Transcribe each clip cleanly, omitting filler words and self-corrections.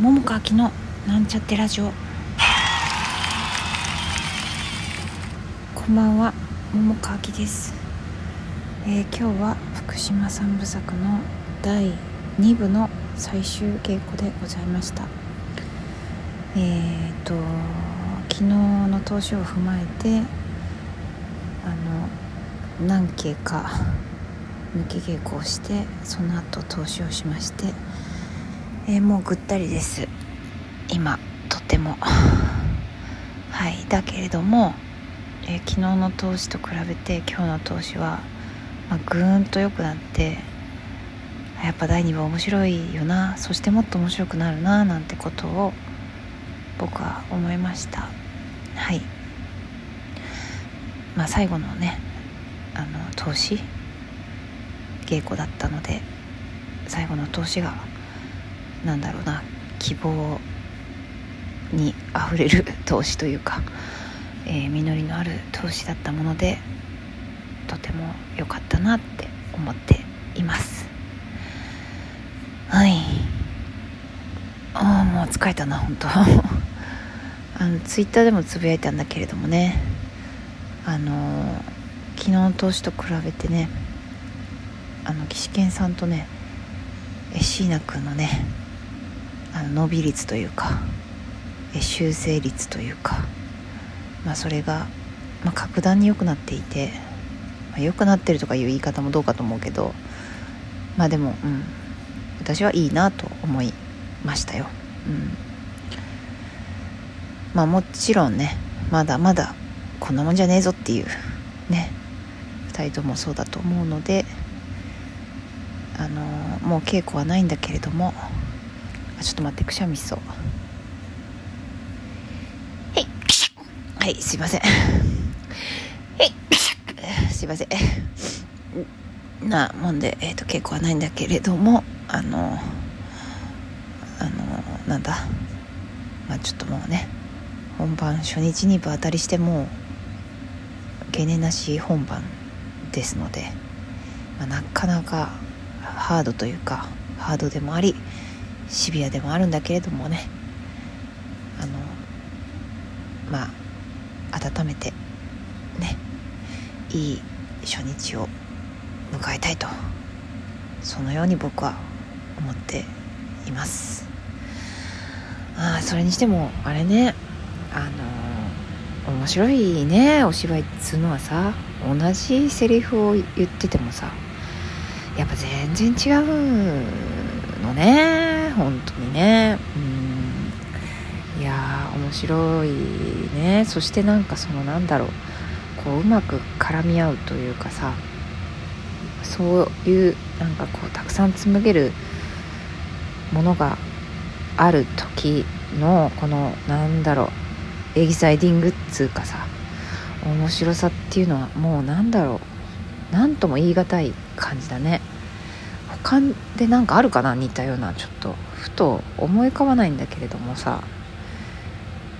桃佳明のなんちゃってラジオ。こんばんは、桃佳明です。今日は福島三部作の第2部の最終稽古でございました。昨日の投資を踏まえて何稽か抜き稽古をして、その後投資をしまして、もうぐったりです今とてもだけれども、昨日の投資と比べて今日の投資は、ぐーんと良くなって、やっぱ第2部面白いよな、そしてもっと面白くなるななんてことを僕は思いました。最後のね投資稽古だったので、最後の投資が希望にあふれる投資というか、実りのある投資だったもので、とても良かったなって思っています。もう疲れたな本当ツイッターでもつぶやいたんだけれどもね、昨日の投資と比べてね、岸健さんとね椎名くんのね伸び率というか修正率というか、それが、格段に良くなっていて、良くなってるとかいう言い方もどうかと思うけど、でも、私はいいなと思いましたよ。もちろんね、まだまだこんなもんじゃねえぞっていうね、2人ともそうだと思うので、もう稽古はないんだけれども、ちょっと待って、くしゃみしそう。すいませんなもんで、稽古はないんだけれども、ちょっともうね、本番初日に場当たりしてもうゲネなし本番ですので、なかなかハードというか、ハードでもありシビアでもあるんだけれどもね、温めてね、いい初日を迎えたいと、そのように僕は思っています。それにしてもあれね、面白いね、お芝居っつうのはさ、同じセリフを言っててもさ、やっぱ全然違うのね、本当にね。いや面白いね。そしてうまく絡み合うというかさ、そういうたくさん紡げるものがある時のこのエキサイティングっつうかさ、面白さっていうのはもうなんとも言い難い感じだね。他であるかな、似たような、ちょっとふと思い浮かばないんだけれどもさ、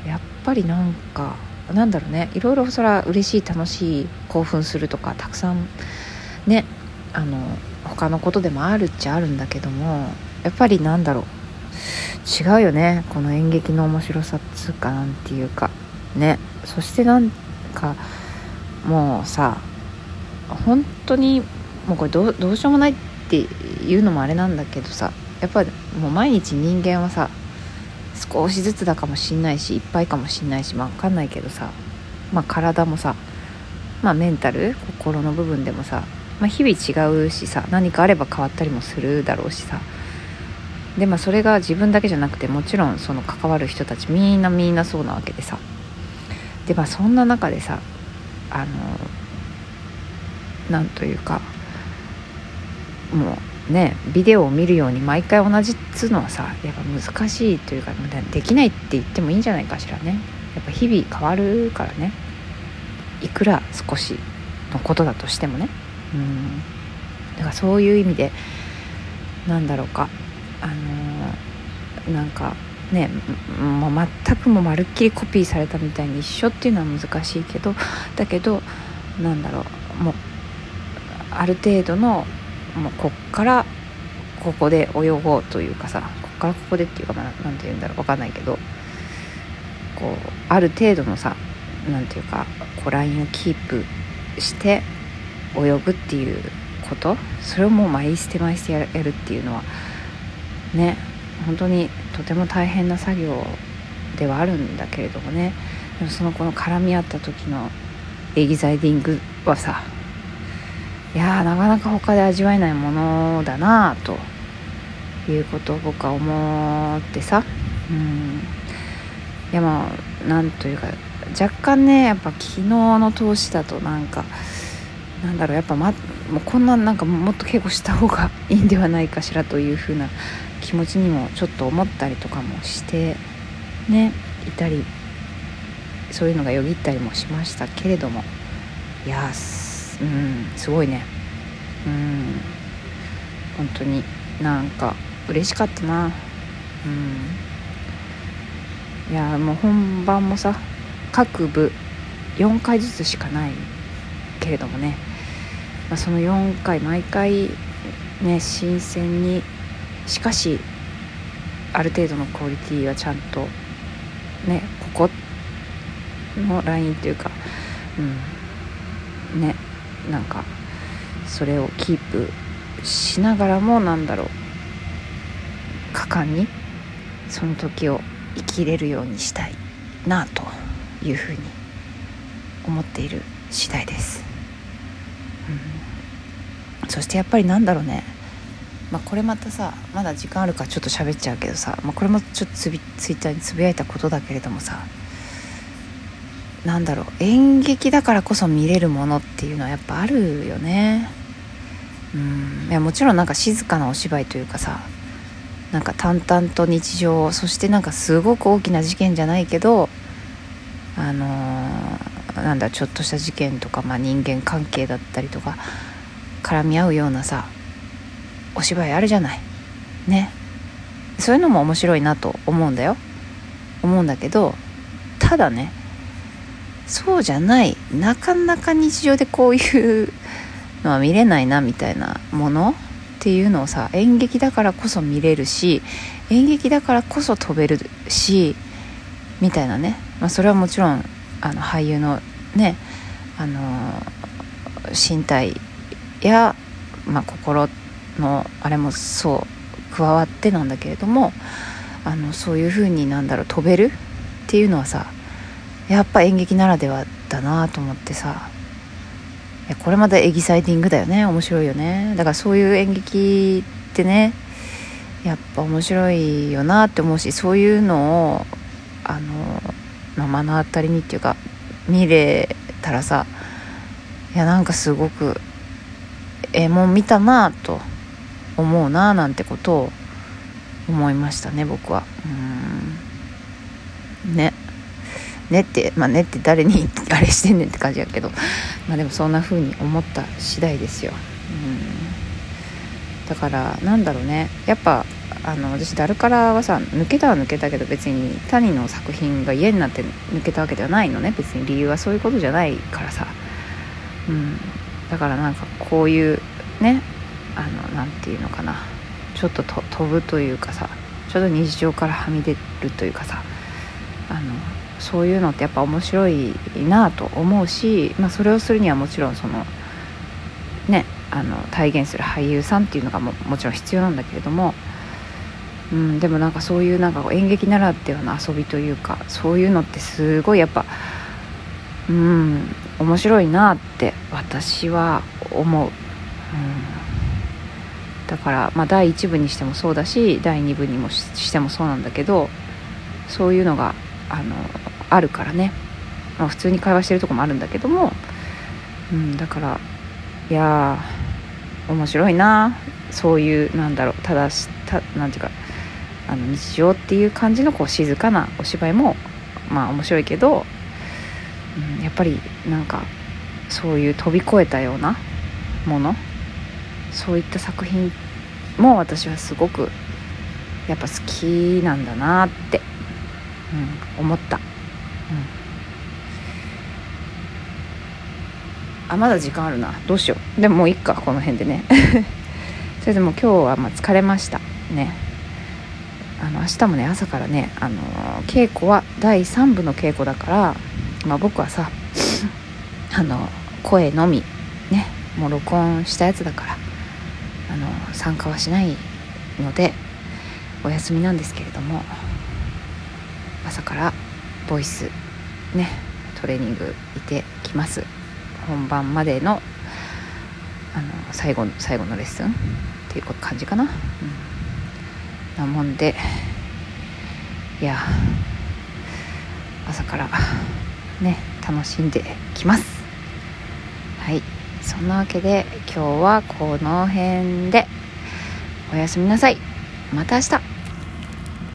やっぱりいろいろ、そら嬉しい、楽しい、興奮するとか、たくさんね、他のことでもあるっちゃあるんだけども、やっぱり違うよね、この演劇の面白さっつうか、なんていうかね。そしてもうさ、本当にもうこれどうしようもないっていうのもあれなんだけどさ、やっぱりもう毎日人間はさ、少しずつだかもしんないし、いっぱいかもしんないし、分かんないけどさ、体もさ、メンタル、心の部分でもさ、日々違うしさ、何かあれば変わったりもするだろうしさ、でそれが自分だけじゃなくて、もちろんその関わる人たちみんなそうなわけでさ、でそんな中でさ、なんというか、もうね、ビデオを見るように毎回同じっつうのはさ、やっぱ難しいというか、できないって言ってもいいんじゃないかしらね。やっぱ日々変わるからね、いくら少しのことだとしてもね。だからそういう意味で全くもまるっきりコピーされたみたいに一緒っていうのは難しいけど、だけどもうある程度の、こっからここで泳ごうというかさ、こっからここでっていうか、なんて言うんだろう、分かんないけど、こうある程度のさ、なんていうか、こうラインをキープして泳ぐっていうこと、それをもう毎捨てやるっていうのはね、本当にとても大変な作業ではあるんだけれどもね。でもそのこの絡み合った時のエキサイティングはさ、いやー、なかなか他で味わえないものだなということを僕は思ってさ、いや、まあなんというか、若干ね、やっぱ昨日の投資だとなんか、なんだろう、やっぱもうこんな、なんかもっと稽古した方がいいんではないかしらというふうな気持ちにもちょっと思ったりとかもしてね、いたり、そういうのがよぎったりもしましたけれども、いやー、すごいね、本当になんか嬉しかったな。いや、もう本番もさ、各部4回ずつしかないけれどもね、その4回毎回ね、新鮮に、しかしある程度のクオリティはちゃんとね、ここのラインというか、ね、なんかそれをキープしながらも、なんだろう、果敢にその時を生きれるようにしたいなというふうに思っている次第です。そしてやっぱりなんだろうね、これまたさ、まだ時間あるからちょっと喋っちゃうけどさ、これもちょっとツイッターにつぶやいたことだけれどもさ、なんだろう、演劇だからこそ見れるものっていうのはやっぱあるよね。いや、もちろんなんか静かなお芝居というかさ、なんか淡々と日常、そしてなんかすごく大きな事件じゃないけど、なんだ、ちょっとした事件とか、人間関係だったりとか絡み合うようなさ、お芝居あるじゃないね。そういうのも面白いなと思うんだけど、ただね、そうじゃない、なかなか日常でこういうのは見れないなみたいなものっていうのをさ、演劇だからこそ見れるし、演劇だからこそ飛べるしみたいなね、それはもちろん俳優のね、身体や、心のあれもそう加わってなんだけれども、そういう風に、なんだろう、飛べるっていうのはさ、やっぱ演劇ならではだなと思ってさ、これまたエキサイティングだよね、面白いよね。だからそういう演劇ってね、やっぱ面白いよなって思うし、そういうのを目の当たりにっていうか見れたらさ、いや、なんかすごくもう見たなと思うな、なんてことを思いましたね、僕は。ねって、ねって誰にあれしてんねんって感じやけど、でもそんな風に思った次第ですよ。だからなんだろうね、やっぱ私ダルカラはさ、抜けたけど、別に谷の作品が嫌になって抜けたわけではないのね。別に理由はそういうことじゃないからさ、だからなんかこういうね、なんていうのかな、ちょっと飛ぶというかさ、ちょっと日常からはみ出るというかさ、そういうのってやっぱ面白いなと思うし、それをするにはもちろんそのね、体現する俳優さんっていうのが もちろん必要なんだけれども、でもなんかそういうなんか演劇ならではの遊びというか、そういうのってすごいやっぱ面白いなって私は思う。だから第1部にしてもそうだし、第2部にもしてもそうなんだけど、そういうのがあるからね。普通に会話してるとこもあるんだけども、だからいやー、面白いな、そういう、なんだろう、ただしたなんていうか、日常っていう感じのこう静かなお芝居も面白いけど、やっぱりなんかそういう飛び越えたようなもの、そういった作品も私はすごくやっぱ好きなんだなって、思った、まだ時間あるな、どうしよう、でももういっか、この辺でねそれでも今日は疲れましたね。明日もね朝からね、稽古は第3部の稽古だから、僕はさ声のみねもう録音したやつだから参加はしないのでお休みなんですけれども、朝からボイスねトレーニングいてきます。本番までの最後のレッスンっていう感じかな、なもんで、いや朝からね楽しんできます。はい、そんなわけで今日はこの辺でおやすみなさい。また明日。